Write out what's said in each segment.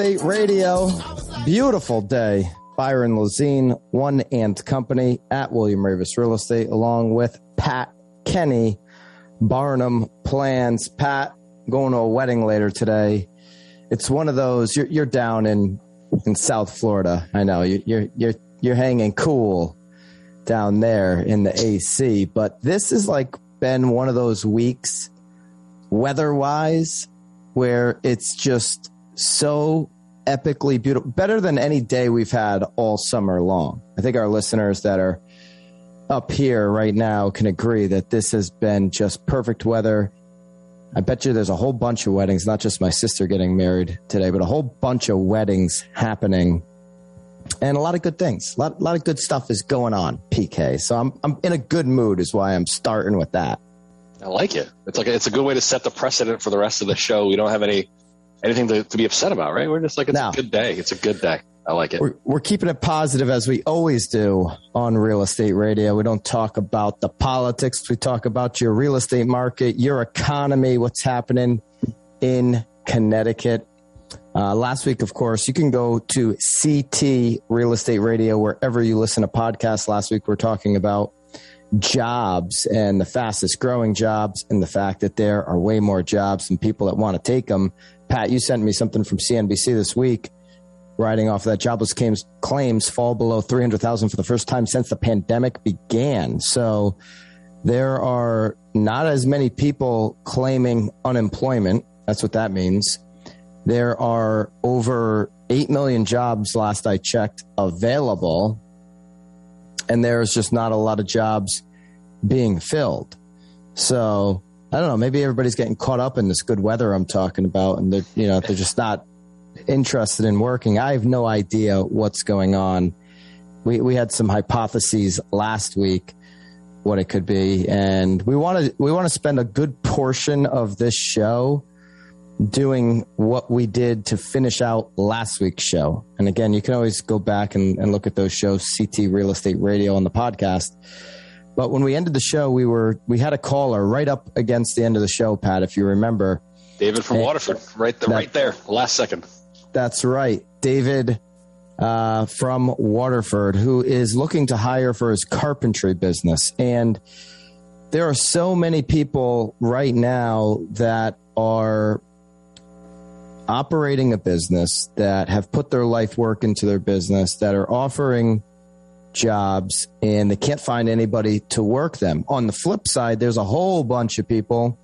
Estate Radio. Beautiful day. Byron Lazine, One & Company at William Raveis Real Estate, along with Pat Kenny, Barnum Plans. Pat, going to a wedding later today. It's one of those. You're down in South Florida. I know you're hanging cool down there in the AC. But this is like been one of those weeks, weather-wise, where it's just so epically beautiful, better than any day we've had all summer long. I think our listeners that are up here right now can agree that this has been just perfect weather. I bet you there's a whole bunch of weddings, not just my sister getting married today, but a whole bunch of weddings happening and a lot of good things. A lot of good stuff is going on, PK. So I'm in a good mood is why I'm starting with that. I like it. It's a good way to set the precedent for the rest of the show. We don't have anything to be upset about, right? We're just like, it's a good day. It's a good day. I like it. We're keeping it positive as we always do on Real Estate Radio. We don't talk about the politics. We talk about your real estate market, your economy, what's happening in Connecticut. Last week, of course, you can go to CT Real Estate Radio, wherever you listen to podcasts. Last week, we're talking about jobs and the fastest growing jobs and the fact that there are way more jobs than people that want to take them. Pat, you sent me something from CNBC this week, writing off that jobless claims fall below 300,000 for the first time since the pandemic began. So there are not as many people claiming unemployment. That's what that means. There are over 8 million jobs, last I checked, available. And there's just not a lot of jobs being filled. So I don't know. Maybe everybody's getting caught up in this good weather I'm talking about, and they're just not interested in working. I have no idea what's going on. We had some hypotheses last week what it could be, and we want to spend a good portion of this show doing what we did to finish out last week's show. And again, you can always go back and look at those shows, CT Real Estate Radio on the podcast. But when we ended the show, we had a caller right up against the end of the show, Pat, if you remember. David from Waterford, right there, last second. That's right. David from Waterford, who is looking to hire for his carpentry business. And there are so many people right now that are operating a business, that have put their life work into their business, that are offering jobs, and they can't find anybody to work them. On the flip side, there's a whole bunch of people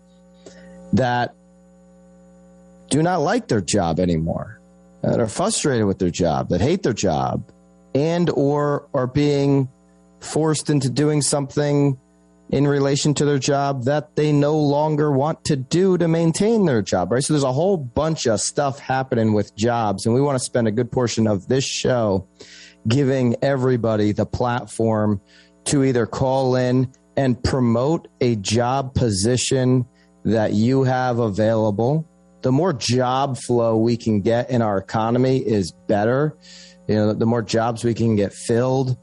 that do not like their job anymore, that are frustrated with their job, that hate their job, and or are being forced into doing something in relation to their job that they no longer want to do to maintain their job, right? So there's a whole bunch of stuff happening with jobs, and we want to spend a good portion of this show giving everybody the platform to either call in and promote a job position that you have available. The more job flow we can get in our economy is better. You know, the more jobs we can get filled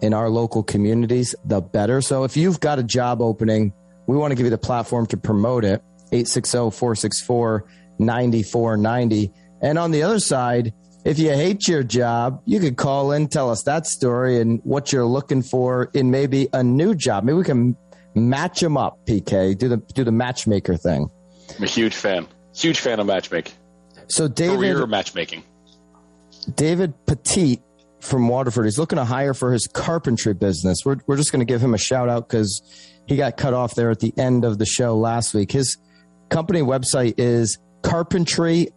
in our local communities, the better. So if you've got a job opening, we want to give you the platform to promote it. 860-464-9490. And on the other side, if you hate your job, you could call in, tell us that story and what you're looking for in maybe a new job. Maybe we can match them up, PK, do the matchmaker thing. I'm a huge fan of matchmaking. So career matchmaking. David Petit from Waterford, he's looking to hire for his carpentry business. We're just going to give him a shout out because he got cut off there at the end of the show last week. His company website is CarpentryOfAllSorts.com.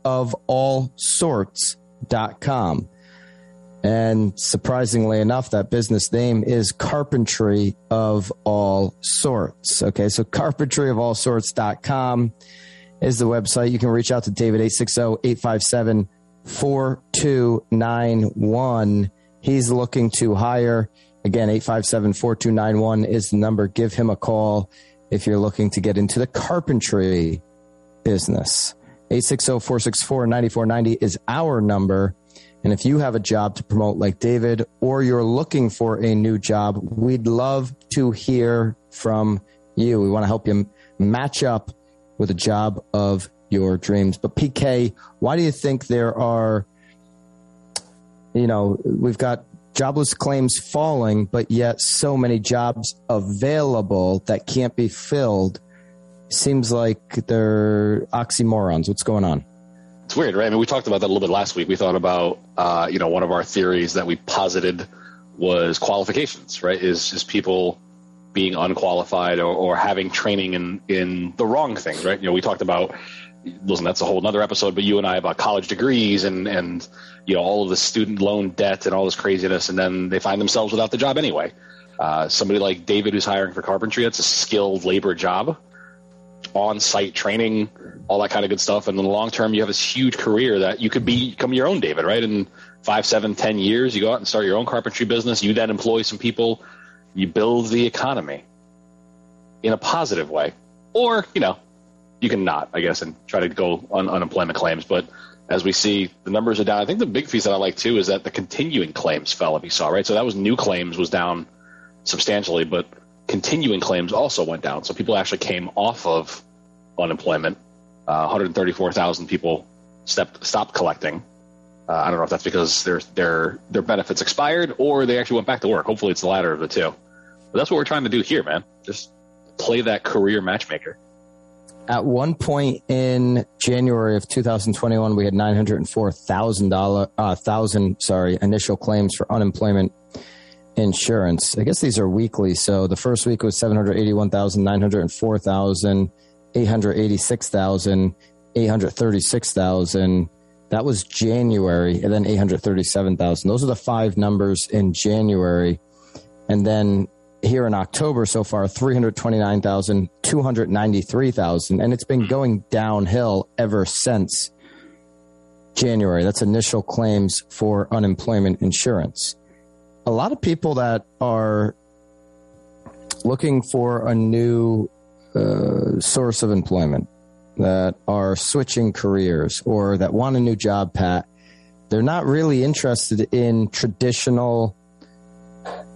And surprisingly enough, that business name is Carpentry of All Sorts. Okay, so CarpentryOfAllSorts.com is the website. You can reach out to David, 860-857-4291. He's looking to hire. Again, 857-4291 is the number. Give him a call if you're looking to get into the carpentry business. 860-464-9490 is our number. And if you have a job to promote like David, or you're looking for a new job, we'd love to hear from you. We want to help you match up with a job of your dreams. But PK, why do you think there are, you know, we've got jobless claims falling, but yet so many jobs available that can't be filled? Seems like they're oxymorons. What's going on? It's weird, right? I mean, we talked about that a little bit last week. We thought about, you know, one of our theories that we posited was qualifications, right? Is people being unqualified or having training in the wrong thing, right? You know, we talked about, listen, that's a whole nother episode, but you and I about college degrees and, you know, all of the student loan debt and all this craziness. And then they find themselves without the job anyway. Somebody like David, who's hiring for carpentry, that's a skilled labor job, on-site training, all that kind of good stuff. And in the long term, you have this huge career that you could become your own David, right? In 5, 7, 10 years, you go out and start your own carpentry business. You then employ some people. You build the economy in a positive way. Or, you know, you can not, I guess, and try to go on unemployment claims. But as we see, the numbers are down. I think the big piece that I like, too, is that the continuing claims fell, if you saw, right? So that was new claims was down substantially, but continuing claims also went down. So people actually came off of unemployment. 134,000 people stopped collecting. I don't know if that's because their benefits expired or they actually went back to work. Hopefully it's the latter of the two. But that's what we're trying to do here, man. Just play that career matchmaker. At one point in January of 2021, we had 904,000 initial claims for unemployment insurance. I guess these are weekly. So the first week was 781,000, 904,000, 886,000, 836,000. That was January, and then 837,000. Those are the 5 numbers in January. And then here in October so far, 329,000, 293,000. And it's been going downhill ever since January. That's initial claims for unemployment insurance. A lot of people that are looking for a new source of employment, that are switching careers or that want a new job, Pat, they're not really interested in traditional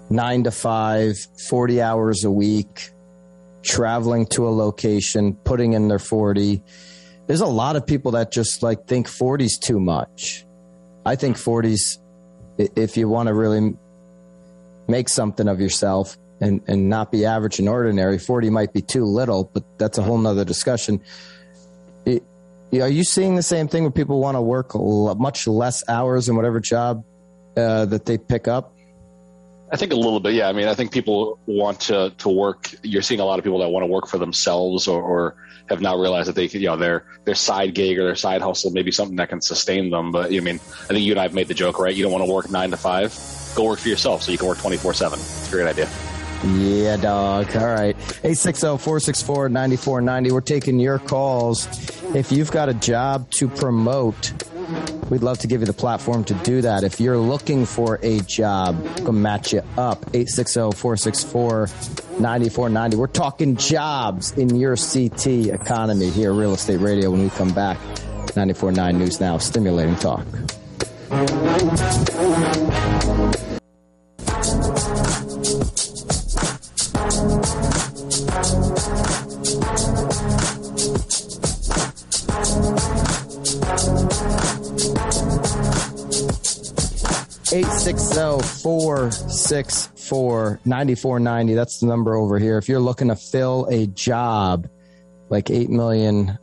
9 to 5, 40 hours a week, traveling to a location, putting in their 40. There's a lot of people that just like think 40's too much. I think 40's, if you want to really make something of yourself and not be average and ordinary, 40 might be too little, but that's a whole nother discussion. Are you seeing the same thing where people want to work much less hours in whatever job that they pick up? I think a little bit, yeah. I mean, I think people want to work. You're seeing a lot of people that want to work for themselves or have now realized that they can, you know, their side gig or their side hustle may be something that can sustain them. But, I mean, I think you and I have made the joke, right? You don't want to work 9 to 5. Go work for yourself so you can work 24/7. It's a great idea. Yeah, dog. All right. 860-464-9490. We're taking your calls. If you've got a job to promote, we'd love to give you the platform to do that. If you're looking for a job, we'll match you up. 860-464-9490. We're talking jobs in your CT economy here at Real Estate Radio when we come back. 94.9 News Now. Stimulating talk. (860-464-9490). That's the number over here. If you're looking to fill a job, like 8 million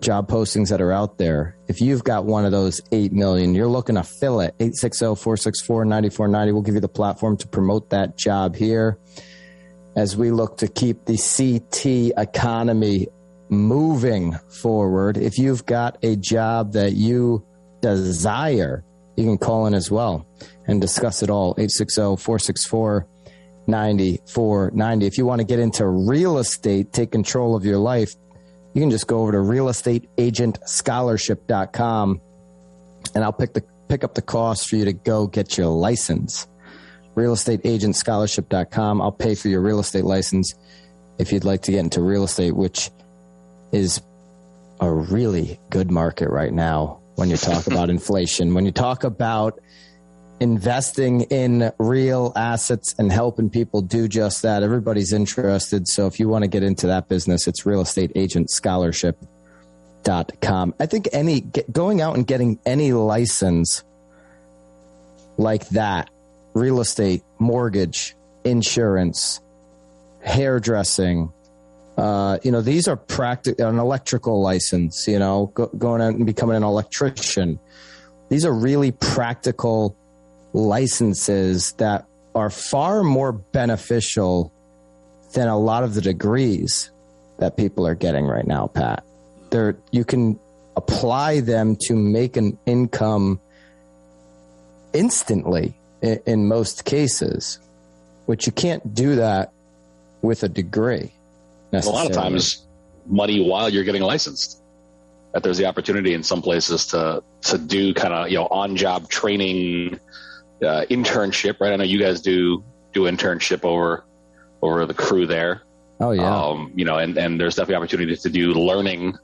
job postings that are out there, if you've got one of those 8 million, you're looking to fill it. 860-464-9490. We'll give you the platform to promote that job here as we look to keep the CT economy moving forward. If you've got a job that you desire, you can call in as well and discuss it all. 860-464-9490. If you want to get into real estate, take control of your life, you can just go over to realestateagentscholarship.com and I'll pick up the cost for you to go get your license. Realestateagentscholarship.com. I'll pay for your real estate license if you'd like to get into real estate, which is a really good market right now. When you talk about inflation, when you talk about investing in real assets and helping people do just that, everybody's interested. So if you want to get into that business, it's Real Estate Agent Scholarship SAFE.com. I think going out and getting any license like that, real estate, mortgage, insurance, hairdressing, these are an electrical license, going out and becoming an electrician. These are really practical licenses that are far more beneficial than a lot of the degrees that people are getting right now, Pat. You can apply them to make an income instantly in most cases, which you can't do that with a degree. A lot of times money while you're getting licensed, that there's the opportunity in some places to do kind of, on-job training, internship, right? I know you guys do internship over the crew there. Oh yeah. And there's definitely opportunity to do learning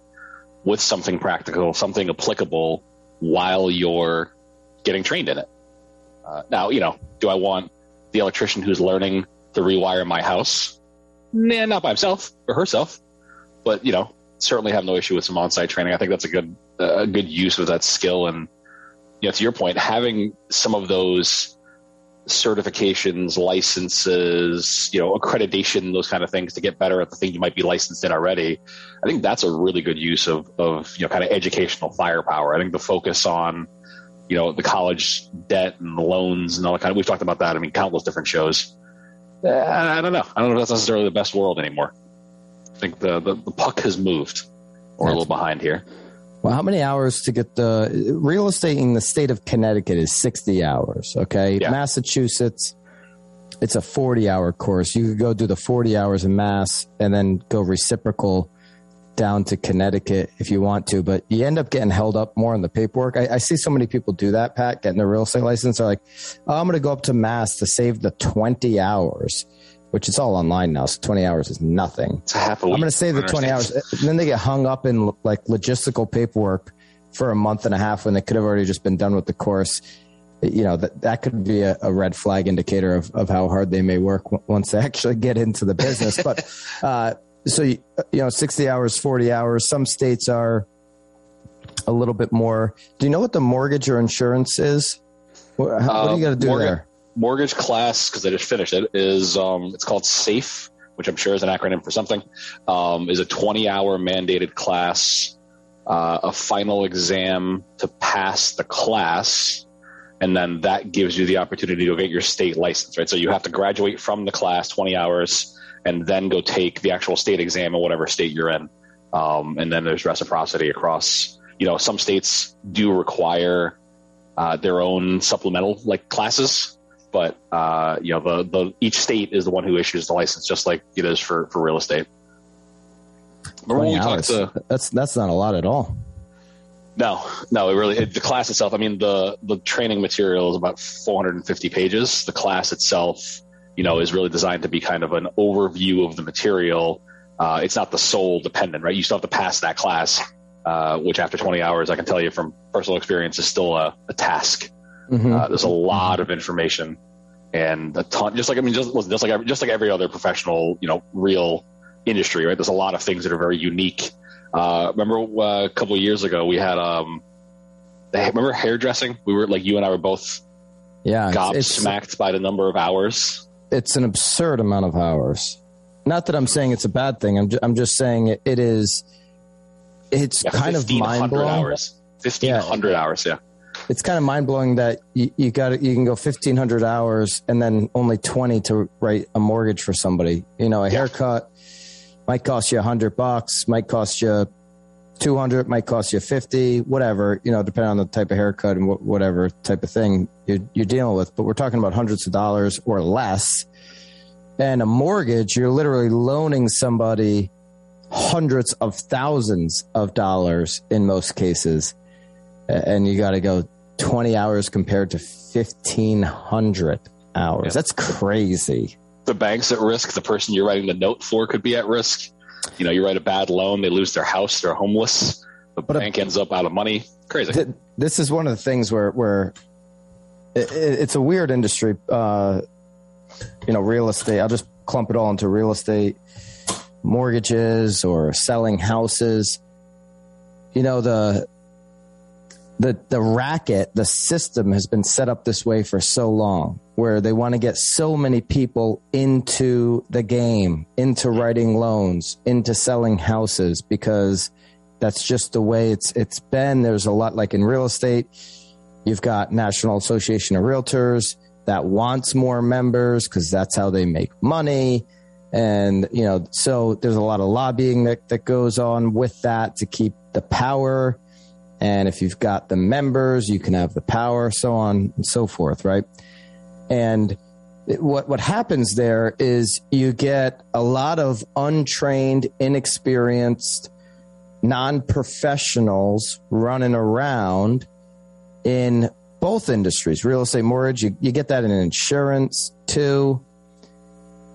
with something practical, something applicable while you're getting trained in it. Now, do I want the electrician who's learning to rewire my house? Nah, not by himself or herself, but certainly have no issue with some on-site training. I think that's a good use of that skill. And to your point, having some of those certifications, licenses, accreditation, those kind of things to get better at the thing you might be licensed in already. I think that's a really good use of kind of educational firepower. I think the focus on the college debt and loans and all that kind of. We've talked about that. I mean, countless different shows. I don't know. I don't know if that's necessarily the best world anymore. I think the puck has moved. We're a little behind here. Well, how many hours to get the real estate in the state of Connecticut is 60 hours. Okay. Yeah. Massachusetts, it's a 40-hour course. You could go do the 40 hours in Mass and then go reciprocal down to Connecticut if you want to, but you end up getting held up more in the paperwork. I see so many people do that, Pat, getting a real estate license. They're like, I'm going to go up to Mass to save the 20 hours, which it's all online now. So 20 hours is nothing. It's half a week. I'm going to save the 20 hours. And then they get hung up in like logistical paperwork for a month and a half when they could have already just been done with the course. That could be a red flag indicator of how hard they may work once they actually get into the business. But, so, 60 hours, 40 hours, some states are a little bit more. Do you know what the mortgage or insurance is? What do you got to do there? Mortgage class, because I just finished it, is it's called SAFE, which I'm sure is an acronym for something, is a 20-hour mandated class, a final exam to pass the class. And then that gives you the opportunity to get your state license, right? So you have to graduate from the class 20 hours and then go take the actual state exam in whatever state you're in. And then there's reciprocity across, some states do require their own supplemental like classes, but each state is the one who issues the license, just like it is for real estate. Remember when we talked that's not a lot at all. No, it really, the class itself, I mean, the training material is about 450 pages. The class itself, is really designed to be kind of an overview of the material. It's not the sole dependent, right? You still have to pass that class, which after 20 hours, I can tell you from personal experience is still a task. Mm-hmm. There's a lot of information and a ton, just like every other professional, real industry, right? There's a lot of things that are very unique. Remember a couple of years ago, we had, remember hairdressing? We were like, you and I were both gobsmacked by the number of hours. It's an absurd amount of hours. Not that I'm saying it's a bad thing. I'm just saying it is. It's kind of mind blowing. 1,500 hours. Yeah. It's kind of mind blowing that you can go 1,500 hours and then only 20 to write a mortgage for somebody. A haircut might cost you $100, might cost you $200, might cost you $50, whatever, depending on the type of haircut and whatever type of thing you're dealing with. But we're talking about hundreds of dollars or less. And a mortgage, you're literally loaning somebody hundreds of thousands of dollars in most cases. And you got to go 20 hours compared to 1,500 hours. Yeah. That's crazy. The bank's at risk. The person you're writing the note for could be at risk. You write a bad loan, they lose their house, they're homeless. The bank ends up out of money. Crazy. This is one of the things where it's a weird industry. Real estate. I'll just clump it all into real estate, mortgages, or selling houses. you know, the racket, the system has been set up this way for so long, where they want to get so many people into the game, into writing loans, into selling houses, because that's just the way it's been. There's a lot, like in real estate, you've got National Association of Realtors that wants more members because that's how they make money. And, you know, so there's a lot of lobbying that goes on with that to keep the power. And if you've got the members, you can have the power, so on and so forth, right? And what happens there is you get a lot of untrained, inexperienced, non-professionals running around in both industries, real estate, mortgage. You get that in insurance too,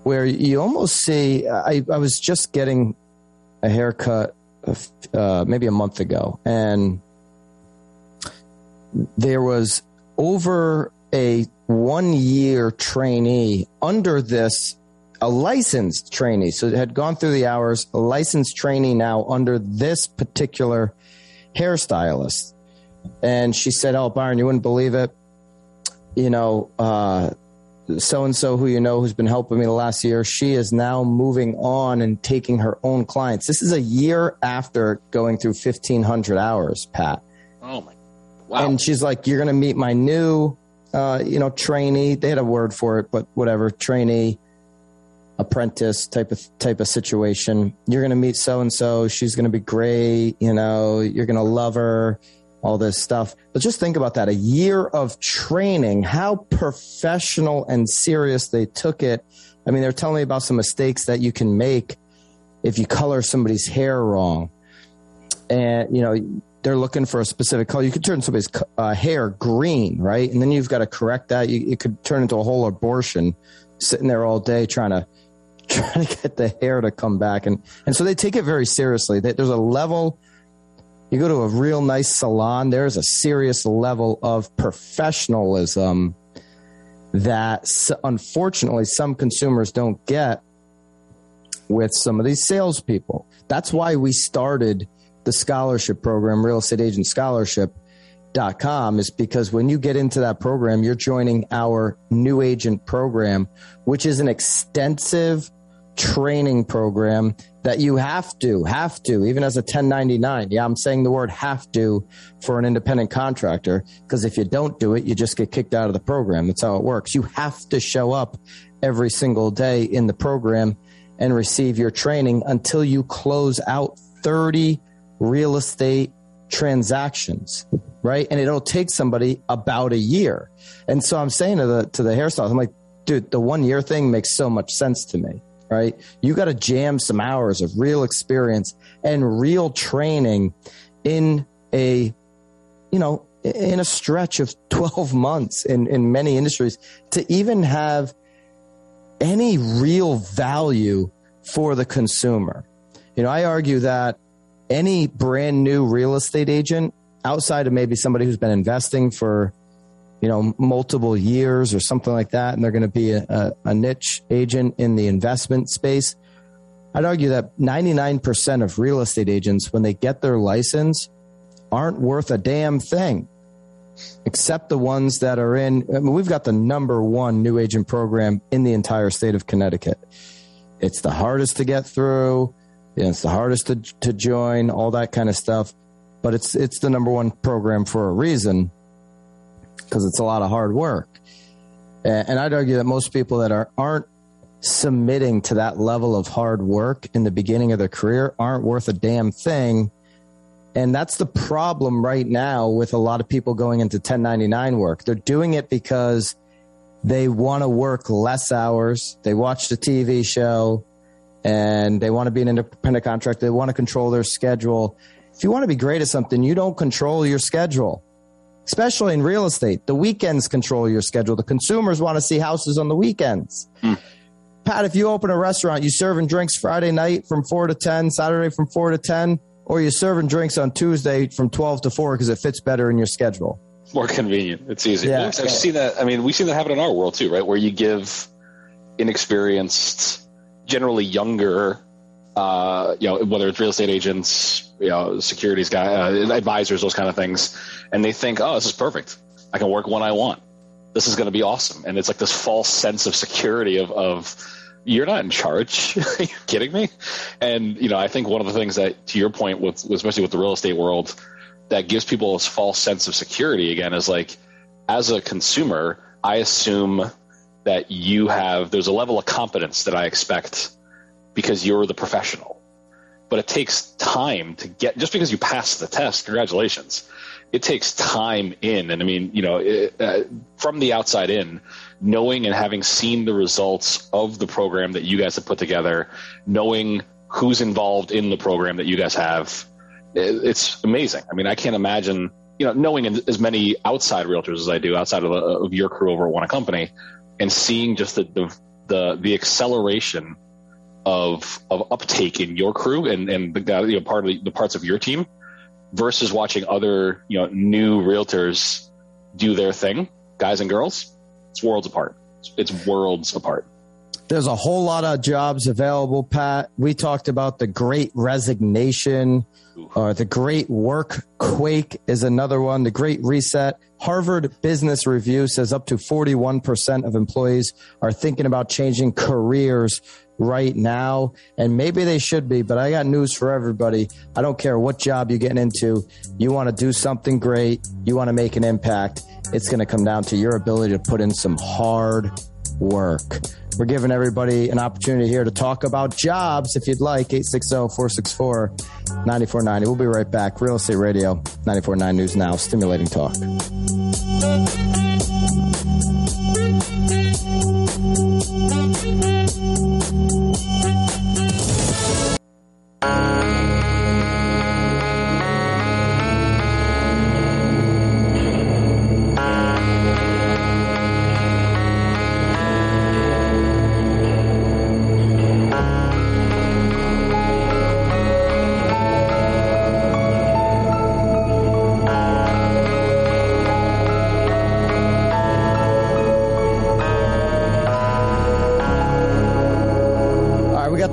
where you almost see, I was just getting a haircut maybe a month ago, and there was over a 1-year trainee under this, a licensed trainee. So it had gone through the hours, a licensed trainee now under this particular hairstylist. And she said, "Oh, Byron, you wouldn't believe it. You know, so-and-so who you know who's been helping me the last year, she is now moving on and taking her own clients." This is a year after going through 1,500 hours, Pat. Oh, my. Wow. And she's like, "You're going to meet my new, trainee." They had a word for it, but whatever, trainee, apprentice type of situation. "You're going to meet so-and-so. She's going to be great. You know, you're going to love her," all this stuff. But just think about that. A year of training, how professional and serious they took it. I mean, they're telling me about some mistakes that you can make if you color somebody's hair wrong. And, you know, they're looking for a specific color. You could turn somebody's hair green, right? And then you've got to correct that. It could turn into a whole abortion, sitting there all day trying to get the hair to come back. And so they take it very seriously. There's a level. You go to a real nice salon, there's a serious level of professionalism that unfortunately some consumers don't get with some of these salespeople. That's why we started the scholarship program, realestateagentscholarship.com, is because when you get into that program, you're joining our new agent program, which is an extensive training program that you have to, even as a 1099. Yeah, I'm saying the word have to for an independent contractor, because if you don't do it, you just get kicked out of the program. That's how it works. You have to show up every single day in the program and receive your training until you close out 30 real estate transactions, right? And it'll take somebody about a year. And so I'm saying to the hairstylist, I'm like, "Dude, the 1-year thing makes so much sense to me." Right? You got to jam some hours of real experience and real training in a stretch of 12 months in many industries to even have any real value for the consumer. You know, I argue that any brand new real estate agent, outside of maybe somebody who's been investing for, you know, multiple years or something like that, and they're going to be a niche agent in the investment space, I'd argue that 99% of real estate agents, when they get their license, aren't worth a damn thing, except the ones that are in. I mean, we've got the #1 new agent program in the entire state of Connecticut. It's the hardest to get through. It's the hardest to join, all that kind of stuff. But it's the #1 program for a reason, because it's a lot of hard work. And I'd argue that most people that aren't submitting to that level of hard work in the beginning of their career aren't worth a damn thing. And that's the problem right now with a lot of people going into 1099 work. They're doing it because they want to work less hours. They watch the TV show and they want to be an independent contractor. They want to control their schedule. If you want to be great at something, you don't control your schedule. Especially in real estate, the weekends control your schedule. The consumers want to see houses on the weekends. Mm. Pat, if you open a restaurant, you serving drinks Friday night from 4 to 10, Saturday from 4 to 10, or you're serving drinks on Tuesday from 12 to 4 because it fits better in your schedule. It's more convenient. It's easier. Yeah. I've seen that. I mean, we've seen that happen in our world too, right? Where you give inexperienced, generally younger whether it's real estate agents, securities guys, advisors, those kind of things. And they think, oh, this is perfect. I can work when I want. This is going to be awesome. And it's like this false sense of security of you're not in charge. Are you kidding me? And, I think one of the things that, to your point, especially with the real estate world, that gives people this false sense of security, again, is like, as a consumer, I assume that there's a level of competence that I expect because you're the professional. But it takes time to just because you pass the test, congratulations. It takes time in. And I mean, from the outside in, knowing and having seen the results of the program that you guys have put together, knowing who's involved in the program that you guys have, it's amazing. I mean, I can't imagine, knowing as many outside realtors as I do outside of your crew over at One A Company, and seeing just the acceleration of uptake in your crew and the parts of your team versus watching other, new realtors do their thing, guys and girls. It's worlds apart. There's a whole lot of jobs available, Pat. We talked about the great resignation or the great work quake is another one. The great reset. Harvard Business Review says up to 41% of employees are thinking about changing careers right now. And maybe they should be, but I got news for everybody. I don't care what job you're getting into. You want to do something great. You want to make an impact. It's going to come down to your ability to put in some hard work. We're giving everybody an opportunity here to talk about jobs. If you'd like, 860-464-9490. We'll be right back. Real Estate Radio, 94.9 News Now, stimulating talk.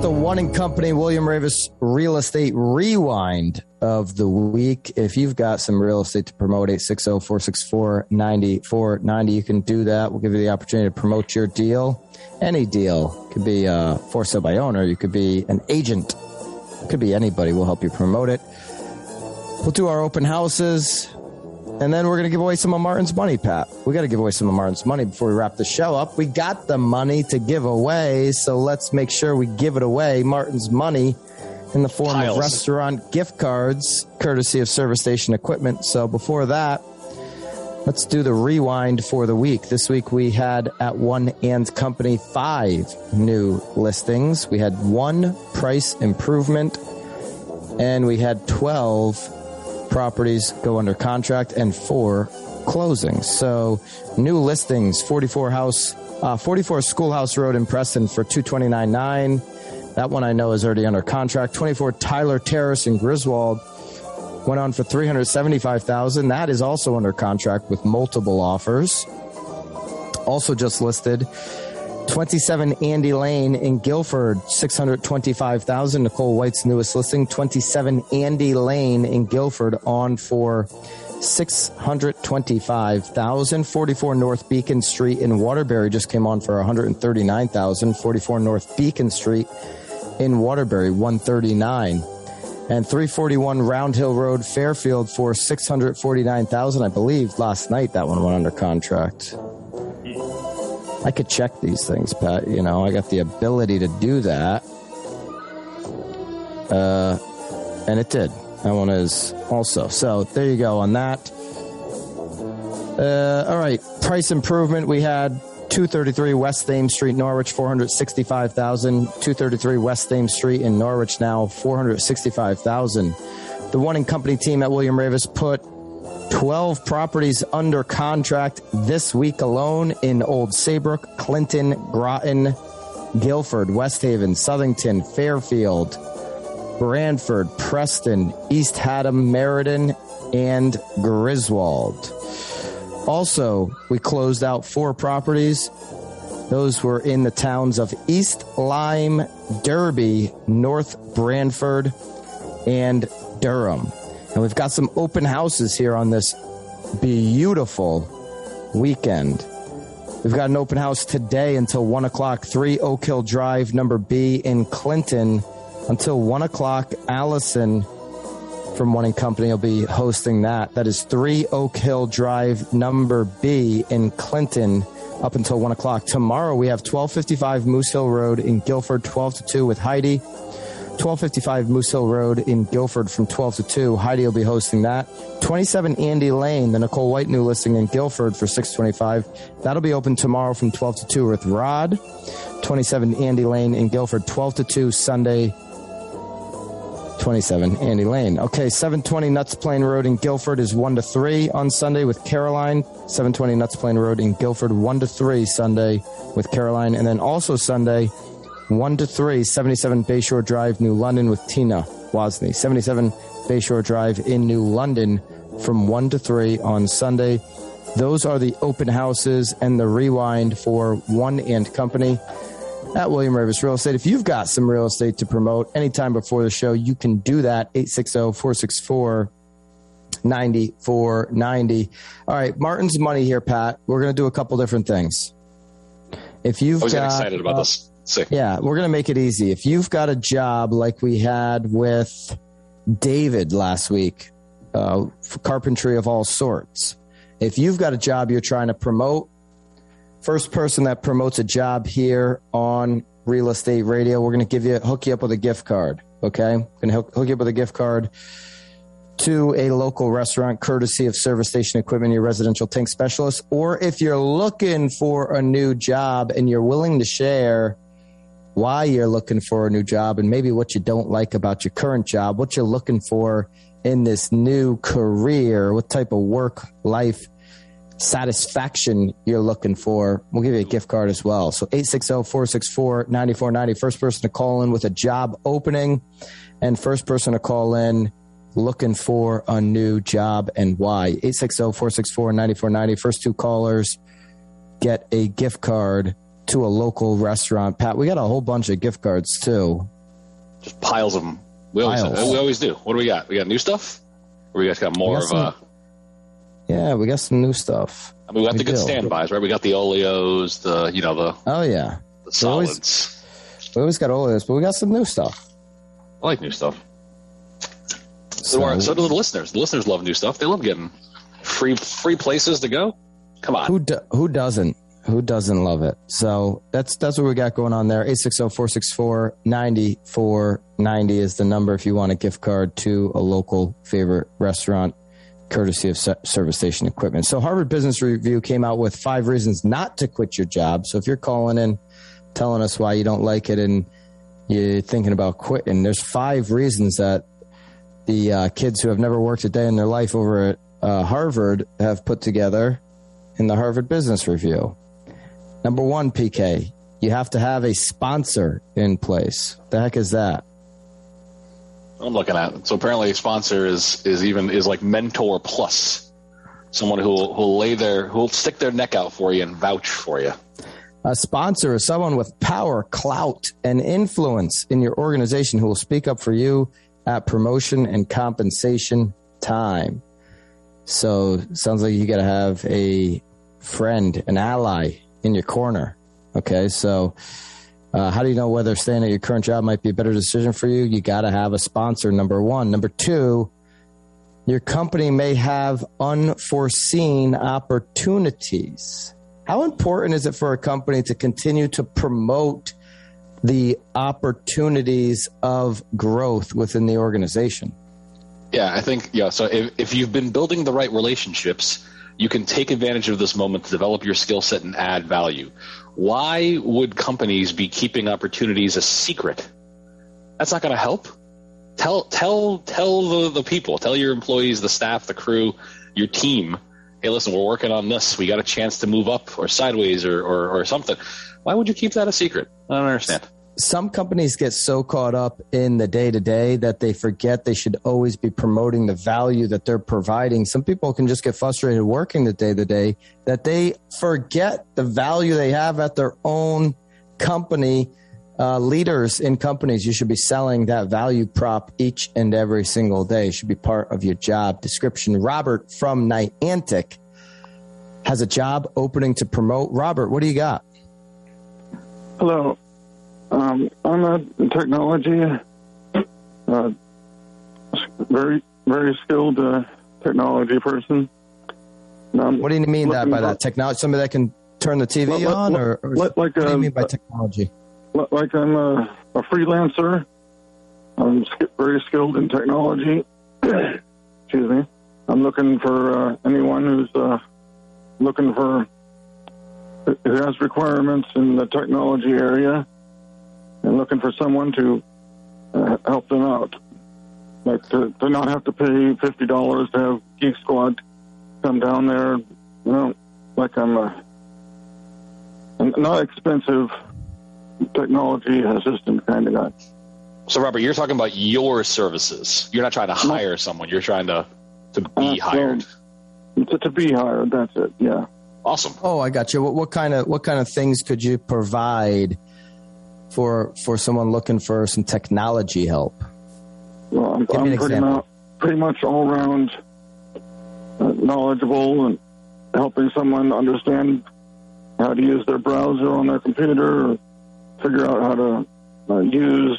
One & Company, William Raveis Real Estate Rewind of the Week. If you've got some real estate to promote, 860-464-9490, you can do that. We'll give you the opportunity to promote your deal. Any deal. It could be for sale by owner. You could be an agent. It could be anybody. We'll help you promote it. We'll do our open houses. And then we're going to give away some of Martin's money, Pat. We got to give away some of Martin's money before we wrap the show up. We got the money to give away, so let's make sure we give it away. Martin's money in the form of restaurant gift cards, courtesy of Service Station Equipment. So before that, let's do the rewind for the week. This week we had at One & Company 5 new listings. We had 1 price improvement, and we had 12 properties go under contract and 4 closings. So new listings, 44 Schoolhouse Road in Preston for $229,900. That one I know is already under contract. 24 Tyler Terrace in Griswold went on for $375,000. That is also under contract with multiple offers. Also just listed, 27 Andy Lane in Guilford, $625,000. Nicole White's newest listing, 27 Andy Lane in Guilford, on for $625,000. 44 North Beacon Street in Waterbury just came on for $139,000. 44 North Beacon Street in Waterbury, $139,000. And 341 Round Hill Road, Fairfield, for $649,000. I believe last night that one went under contract. I could check these things, Pat. I got the ability to do that. And it did. That one is also. So there you go on that. All right. Price improvement. We had 233 West Thames Street, Norwich, $465,000. 233 West Thames Street in Norwich now, $465,000. The One & Company team at William Raveis put 12 properties under contract this week alone in Old Saybrook, Clinton, Groton, Guilford, West Haven, Southington, Fairfield, Branford, Preston, East Haddam, Meriden, and Griswold. Also, we closed out 4 properties Those were in the towns of East Lyme, Derby, North Branford, and Durham. And we've got some open houses here on this beautiful weekend. We've got an open house today until 1 o'clock, 3 Oak Hill Drive, number B in Clinton. Until 1 o'clock, Allison from One & Company will be hosting that. That is 3 Oak Hill Drive, number B in Clinton, up until 1 o'clock. Tomorrow, we have 1255 Moose Hill Road in Guilford, 12 to 2 with Heidi. 1255 Moose Hill Road in Guilford from 12 to 2. Heidi will be hosting that. 27 Andy Lane, the Nicole White new listing in Guilford for 625. That'll be open tomorrow from 12 to 2 with Rod. 27 Andy Lane in Guilford, 12 to 2 Sunday. 27 Andy Lane. Okay, 720 Nuts Plain Road in Guilford is 1 to 3 on Sunday with Caroline. 720 Nuts Plain Road in Guilford, 1 to 3 Sunday with Caroline. And then also Sunday, 1 to 3, 77 Bayshore Drive, New London with Tina Wozni. 77 Bayshore Drive in New London from 1 to 3 on Sunday. Those are the open houses and the rewind for One & Company at William Raveis Real Estate. If you've got some real estate to promote anytime before the show, you can do that, 860-464-9490. All right, Martin's money here, Pat. We're going to do a couple different things. If you've excited about this. Sick. Yeah, we're going to make it easy. If you've got a job like we had with David last week, for Carpentry of All Sorts, if you've got a job you're trying to promote, first person that promotes a job here on Real Estate Radio, we're going to hook you up with a gift card. Okay, we're going to hook you up with a gift card to a local restaurant, courtesy of Service Station Equipment, your residential tank specialist. Or if you're looking for a new job and you're willing to share why you're looking for a new job and maybe what you don't like about your current job, what you're looking for in this new career, what type of work-life satisfaction you're looking for, we'll give you a gift card as well. So 860-464-9490, first person to call in with a job opening and first person to call in looking for a new job and why. 860-464-9490, first two callers get a gift card to a local restaurant. Pat, we got a whole bunch of gift cards too. Just piles of them. We always do. What do we got? We got new stuff? Or we guys got more of a... Yeah, we got some new stuff. I mean, we got the good standbys, right? We got the Oleos, the solids. We always got Oleos, but we got some new stuff. I like new stuff. So do the listeners. The listeners love new stuff. They love getting free places to go. Come on. Who doesn't? Who doesn't love it? So that's what we got going on there. 860-464-9490 is the number if you want a gift card to a local favorite restaurant, courtesy of Service Station Equipment. So Harvard Business Review came out with 5 reasons not to quit your job. So if you're calling in, telling us why you don't like it and you're thinking about quitting, there's 5 reasons that the kids who have never worked a day in their life over at Harvard have put together in the Harvard Business Review. Number 1, PK, you have to have a sponsor in place. The heck is that? I'm looking at it. So apparently a sponsor is like mentor plus. Someone who'll stick their neck out for you and vouch for you. A sponsor is someone with power, clout, and influence in your organization who will speak up for you at promotion and compensation time. So sounds like you got to have a friend, an ally in your corner. Okay, so how do you know whether staying at your current job might be a better decision for you? You got to have a sponsor, number 1. Number 2, your company may have unforeseen opportunities. How important is it for a company to continue to promote the opportunities of growth within the organization? Yeah, I think, yeah. So if you've been building the right relationships, you can take advantage of this moment to develop your skill set and add value. Why would companies be keeping opportunities a secret? That's not going to help. Tell the people, tell your employees, the staff, the crew, your team, hey, listen, we're working on this. We got a chance to move up or sideways or something. Why would you keep that a secret? I don't understand. some companies get so caught up in the day-to-day that they forget they should always be promoting the value that they're providing. Some people can just get frustrated working the day-to-day that they forget the value they have at their own company. Leaders in companies, you should be selling that value prop each and every single day. It should be part of your job description. Robert from Niantic has a job opening to promote. Robert, what do you got? Hello. I'm a technology, very, very skilled technology person. What do you mean by that technology? Somebody that can turn the TV on, or what do you mean by technology? Like I'm a freelancer. I'm very skilled in technology. Excuse me. I'm looking for anyone who's looking for who has requirements in the technology area, and looking for someone to help them out. Like to not have to pay $50 to have Geek Squad come down there. You know, like I'm not expensive technology assistant kind of guy. So, Robert, you're talking about your services. You're not trying to hire someone. You're trying to be hired. To be hired. That's it. Yeah. Awesome. Oh, I got you. What kind of things could you provide for someone looking for some technology help? Well, I'm pretty much all around knowledgeable and helping someone understand how to use their browser on their computer, or figure out how to use,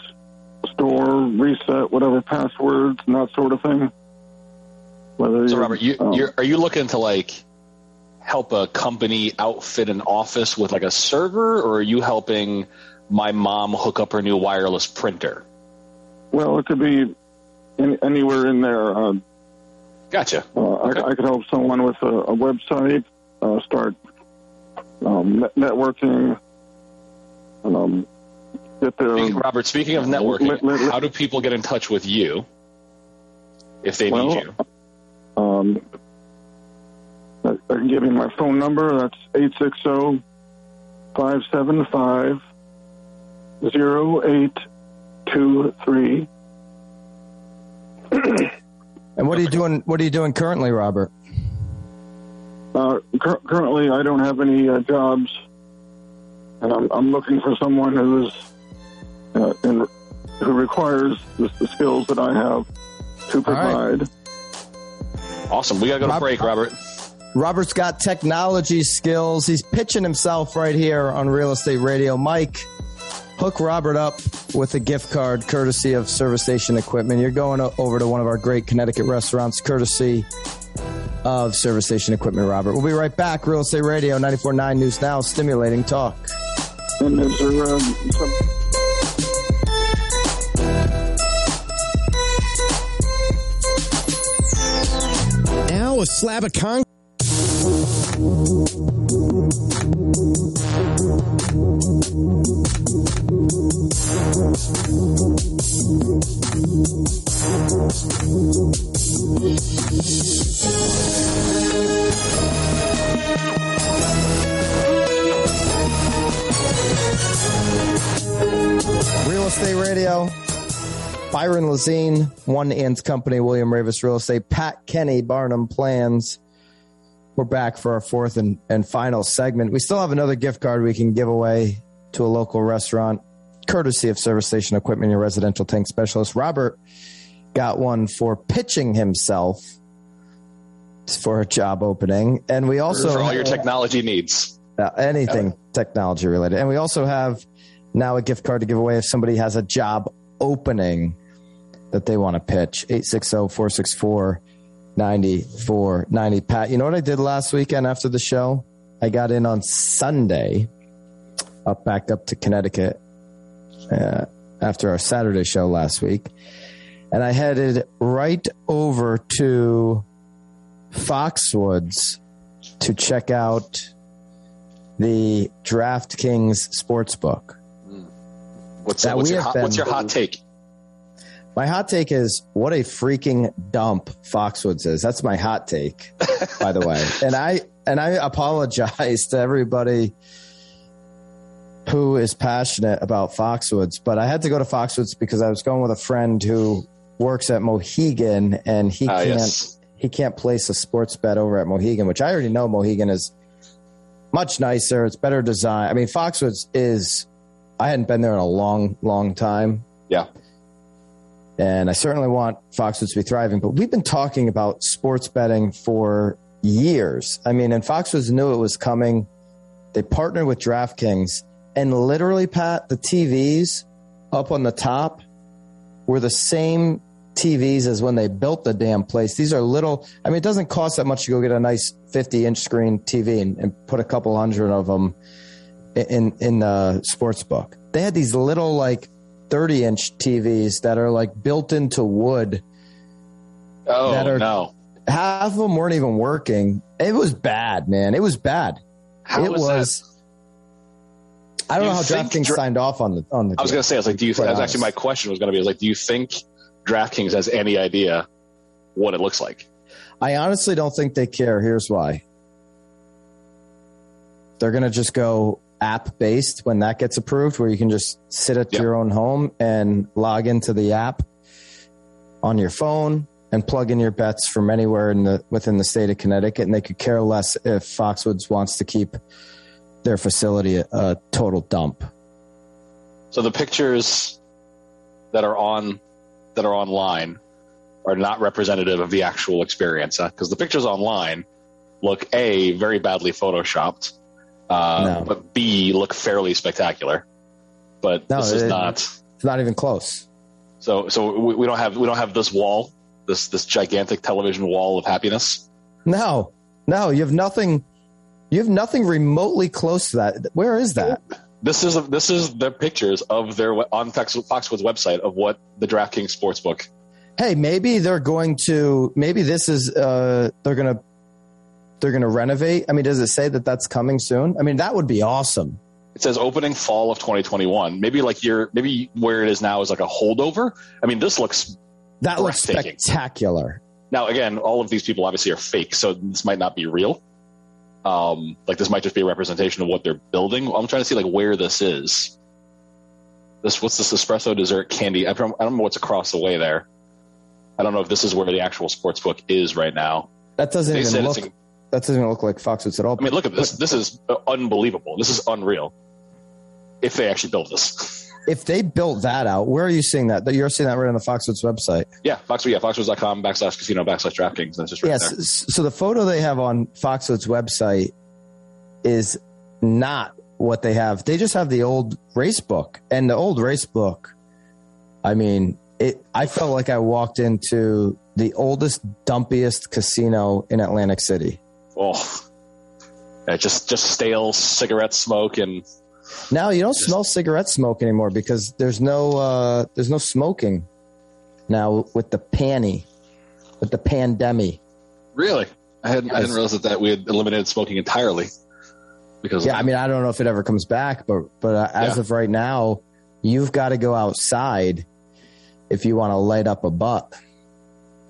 store, reset, whatever passwords and that sort of thing. So, Robert, are you looking to help a company outfit an office with a server, or are you helping my mom hook up her new wireless printer? Well, it could be anywhere in there. Gotcha. Okay. I could help someone with a website, start networking. Robert, speaking of networking, how do people get in touch with you if they need you? I can give you my phone number. That's 860-575-0823. And what are you doing? What are you doing currently, Robert? Currently, I don't have any jobs. And I'm looking for someone who requires the skills that I have to provide. Right. Awesome. We got to go to break, Robert. Robert's got technology skills. He's pitching himself right here on Real Estate Radio. Mike, hook Robert up with a gift card courtesy of Service Station Equipment. You're going over to one of our great Connecticut restaurants courtesy of Service Station Equipment, Robert. We'll be right back. Real Estate Radio, 94.9 News Now, stimulating talk. And there's some... Now a slab of concrete. Real Estate Radio, Byron Lazine, One & Company, William Raveis Real Estate, Pat Kenny, Barnum Plans. We're back for our fourth and final segment. We still have another gift card we can give away to a local restaurant, courtesy of Service Station Equipment, your residential tank specialist. Robert got one for pitching himself for a job opening. And we also... For all your technology needs. Anything technology related. And we also have... Now a gift card to give away if somebody has a job opening that they want to pitch. 860-464-9490. Pat, you know what I did last weekend after the show? I got in on Sunday, back up to Connecticut after our Saturday show last week. And I headed right over to Foxwoods to check out the DraftKings Sportsbook. What's your hot take? My hot take is what a freaking dump Foxwoods is. That's my hot take, by the way. And I apologize to everybody Pooh is passionate about Foxwoods, but I had to go to Foxwoods because I was going with a friend who works at Mohegan, and he can't place a sports bet over at Mohegan, which I already know Mohegan is much nicer. It's better design. I mean, Foxwoods is, I hadn't been there in a long, long time. Yeah. And I certainly want Foxwoods to be thriving, but we've been talking about sports betting for years. I mean, and Foxwoods knew it was coming. They partnered with DraftKings, and literally, Pat, the TVs up on the top were the same TVs as when they built the damn place. These are little, I mean, it doesn't cost that much to go get a nice 50-inch screen TV and put a couple hundred of them in the sports book. They had these little, like, 30-inch TVs that are, like, built into wood. Oh, that are, no. Half of them weren't even working. It was bad, man. It was bad. How was that? I don't know how DraftKings signed off on the. I was going to say, I was like, do you think? That's actually my question was going to be, I was like, do you think DraftKings has any idea what it looks like? I honestly don't think they care. Here's why. They're going to just go app-based when that gets approved, where you can just sit at your own home and log into the app on your phone and plug in your bets from anywhere within the state of Connecticut, and they could care less if Foxwoods wants to keep their facility a total dump. So the pictures that are online are not representative of the actual experience, because the pictures online look A, very badly photoshopped, but B, look fairly spectacular. But no, it's not even close. So we don't have this wall. This gigantic television wall of happiness? No, you have nothing. You have nothing remotely close to that. Where is that? This is the pictures of their on Foxwoods website of what the DraftKings sportsbook. Hey, maybe they're going to. Maybe this is. They're gonna renovate. I mean, does it say that that's coming soon? I mean, that would be awesome. It says opening fall of 2021. Maybe where it is now is like a holdover. I mean, this looks. That looks spectacular. Now, again, all of these people obviously are fake, so this might not be real. This might just be a representation of what they're building. I'm trying to see where this is. What's this espresso dessert candy? I don't know what's across the way there. I don't know if this is where the actual sports book is right now. That doesn't even look like Foxwoods at all. I mean, look at this. This is unbelievable. This is unreal. If they actually build this. If they built that out, where are you seeing that? You're seeing that right on the Foxwoods website. Yeah, Foxwoods.com /casino /DraftKings. That's just right there. So the photo they have on Foxwoods website is not what they have. They just have the old race book. And the old race book, I mean, I felt like I walked into the oldest, dumpiest casino in Atlantic City. Oh, yeah, just stale cigarette smoke and... Now you don't smell cigarette smoke anymore because there's no smoking now with the pandemic. Really? I didn't realize that we had eliminated smoking entirely. I mean, I don't know if it ever comes back, but as of right now, you've got to go outside if you want to light up a butt.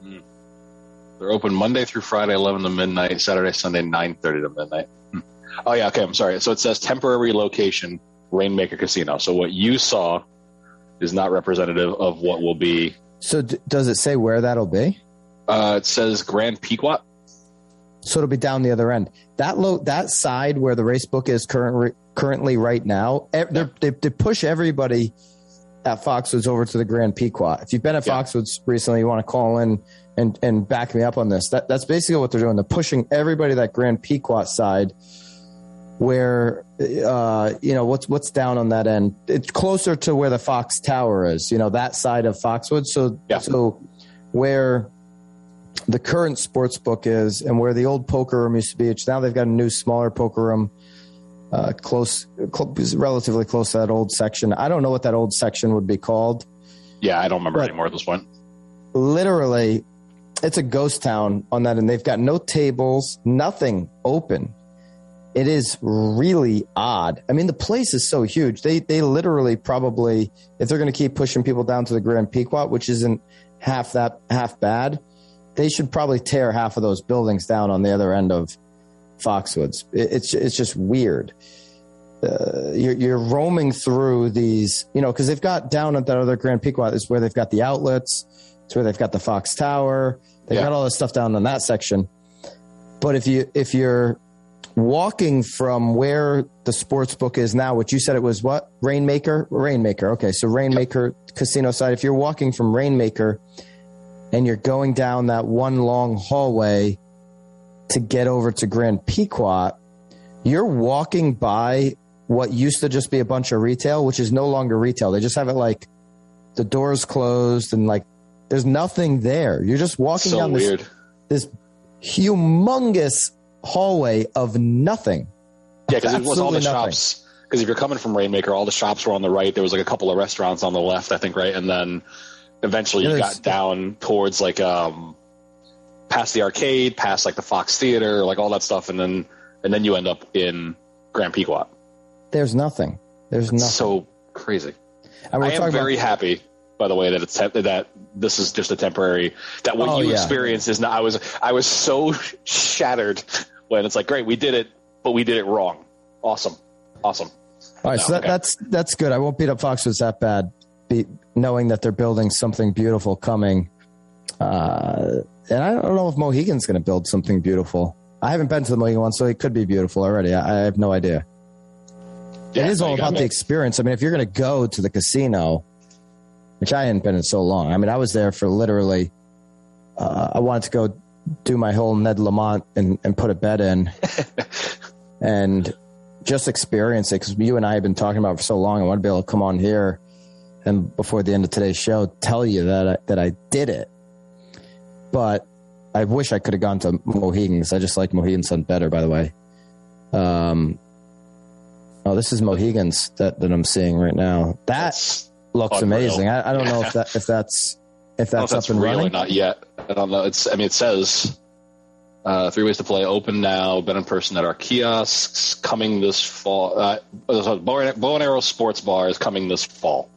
Mm. They're open Monday through Friday, 11 to midnight, Saturday, Sunday, 9:30 to midnight. Mm. Oh, yeah. Okay. I'm sorry. So it says temporary location, Rainmaker Casino. So what you saw is not representative of what will be. So does it say where that'll be? It says Grand Pequot. So it'll be down the other end. That side where the race book is currently right now, they push everybody at Foxwoods over to the Grand Pequot. If you've been at Foxwoods recently, you want to call in and back me up on this. That's basically what they're doing. They're pushing everybody to that Grand Pequot side. Where, what's down on that end? It's closer to where the Fox Tower is, that side of Foxwoods. So where the current sports book is and where the old poker room used to be, now they've got a new smaller poker room relatively close to that old section. I don't know what that old section would be called. Yeah, I don't remember anymore at this point. Literally, it's a ghost town on that end. They've got no tables, nothing open. It is really odd. I mean, the place is so huge. They literally probably, if they're going to keep pushing people down to the Grand Pequot, which isn't half bad, they should probably tear half of those buildings down on the other end of Foxwoods. It's just weird. you're roaming through these, you know, because they've got down at that other Grand Pequot is where they've got the outlets. It's where they've got the Fox Tower. They've got all this stuff down in that section. But if you're walking from where the sports book is now, which you said it was what? Rainmaker. Okay. So Rainmaker casino side, if you're walking from Rainmaker and you're going down that one long hallway to get over to Grand Pequot, you're walking by what used to just be a bunch of retail, which is no longer retail. They just have it like the doors closed and like there's nothing there. You're just walking down this humongous hallway of nothing. Yeah, because it was all the shops. Because if you're coming from Rainmaker, all the shops were on the right. There was like a couple of restaurants on the left, I think, right? And then eventually you got down towards like past the arcade, past like the Fox Theater, like all that stuff. And then you end up in Grand Pequot. There's nothing. It's so crazy. And I am very happy, by the way, that that this is just a temporary, that what you experience is not. I was so shattered when it's like, great, we did it, but we did it wrong. Awesome. All right, that's good. I won't beat up Foxwoods that bad, knowing that they're building something beautiful coming. And I don't know if Mohegan's going to build something beautiful. I haven't been to the Mohegan one, so it could be beautiful already. I have no idea. Yeah, it is all about the experience. I mean, if you're going to go to the casino, which I hadn't been in so long. I mean, I was there for literally, I wanted to go do my whole Ned Lamont and put a bet in and just experience it. Because you and I have been talking about it for so long. I want to be able to come on here and before the end of today's show, tell you that I did it. But I wish I could have gone to Mohegan because I just like Mohegan's Sun better, by the way. This is Mohegan's that I'm seeing right now. That's looks amazing. I don't know if that's up and running. Not yet. I don't know. It says 3 ways to play open now. Been in person at our kiosks. Coming this fall. Bow and Arrow Sports Bar is coming this fall.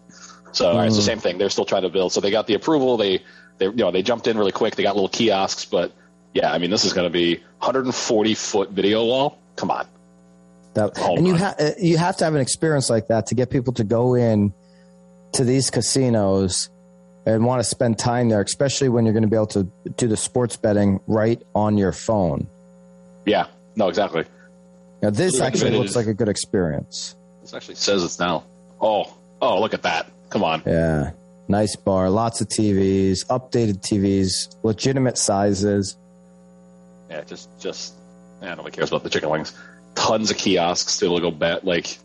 So it's the same thing. They're still trying to build. So they got the approval. They they jumped in really quick. They got little kiosks. But yeah, I mean this is going to be 140-foot video wall. Come on. You have to have an experience like that to get people to go in to these casinos and want to spend time there, especially when you're going to be able to do the sports betting right on your phone. Yeah, no, exactly. Now, this actually looks like a good experience. This actually says it's now. Oh, look at that. Come on. Yeah. Nice bar. Lots of TVs, updated TVs, legitimate sizes. Yeah, nobody cares about the chicken wings. Tons of kiosks. They will go bet like...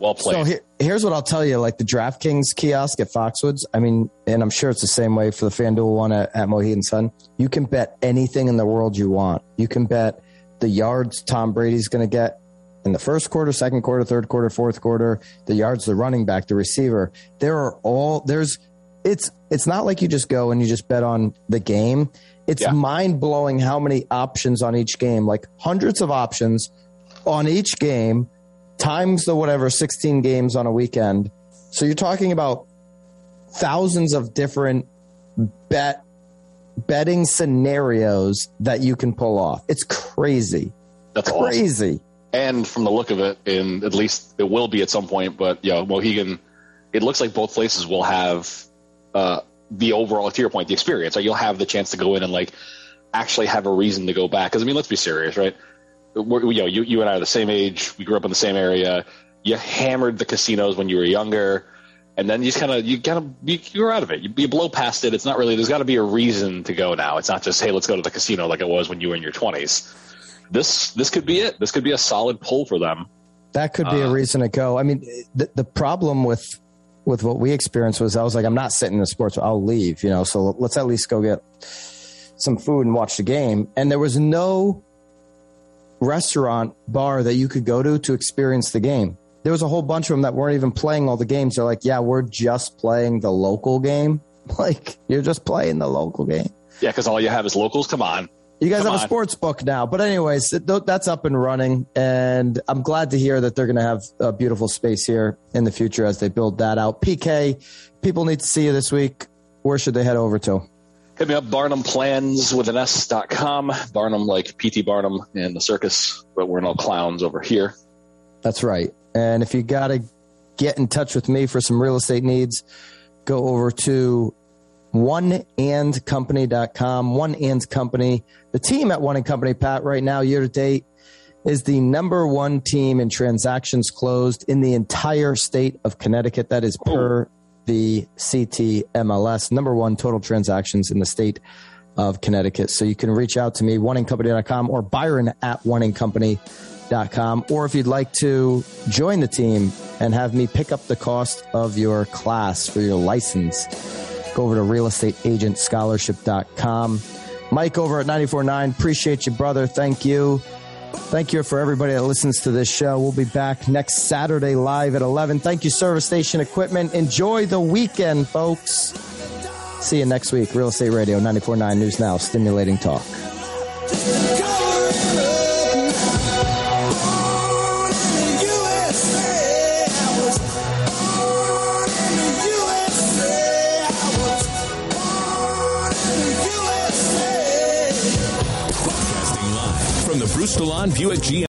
Well played. So here's what I'll tell you, like the DraftKings kiosk at Foxwoods, I mean, and I'm sure it's the same way for the FanDuel one at Mohegan Sun. You can bet anything in the world you want. You can bet the yards Tom Brady's going to get in the first quarter, second quarter, third quarter, fourth quarter, the yards, the running back, the receiver. It's not like you just go and you just bet on the game. It's mind-blowing how many options on each game, like hundreds of options on each game. Times the 16 games on a weekend. So you're talking about thousands of different betting scenarios that you can pull off. It's crazy. That's crazy. Awesome. And from the look of it, at least it will be at some point, but Mohegan, it looks like both places will have the overall, to your point, the experience. Right? You'll have the chance to go in and like actually have a reason to go back. Because I mean, let's be serious, right? You and I are the same age. We grew up in the same area. You hammered the casinos when you were younger, and then you just you're out of it. You blow past it. It's not really. There's got to be a reason to go now. It's not just hey, let's go to the casino like it was when you were in your 20s. This could be it. This could be a solid pull for them. That could be a reason to go. I mean, the problem with what we experienced was I was like, I'm not sitting in the sports. I'll leave. So let's at least go get some food and watch the game. And there was no restaurant bar that you could go to experience the game. There was a whole bunch of them that weren't even playing all the games. They're like, yeah, we're just playing the local game. Like, you're just playing the local game. Yeah, because all you have is locals. Come on. You guys have a sports book now. But anyways, that's up and running. And I'm glad to hear that they're going to have a beautiful space here in the future as they build that out. PK, people need to see you this week. Where should they head over to? Hit me up, BarnumPlansWithAnS.com. Barnum like P.T. Barnum and the circus, but we're no clowns over here. That's right. And if you got to get in touch with me for some real estate needs, go over to oneandcompany.com. One and Company. The team at One and Company, Pat, right now, year to date, is the number one team in transactions closed in the entire state of Connecticut. That is per the CT MLS, number one total transactions in the state of Connecticut. So you can reach out to me, oneandcompany.com, or Byron at oneandcompany.com. Or if you'd like to join the team and have me pick up the cost of your class for your license, go over to realestateagentscholarship.com. Mike over at 94.9, appreciate you, brother. Thank you. Thank you for everybody that listens to this show. We'll be back next Saturday live at 11. Thank you, Service Station Equipment. Enjoy the weekend, folks. See you next week. Real Estate Radio, 94.9 News Now, stimulating talk. Salon Buick GM.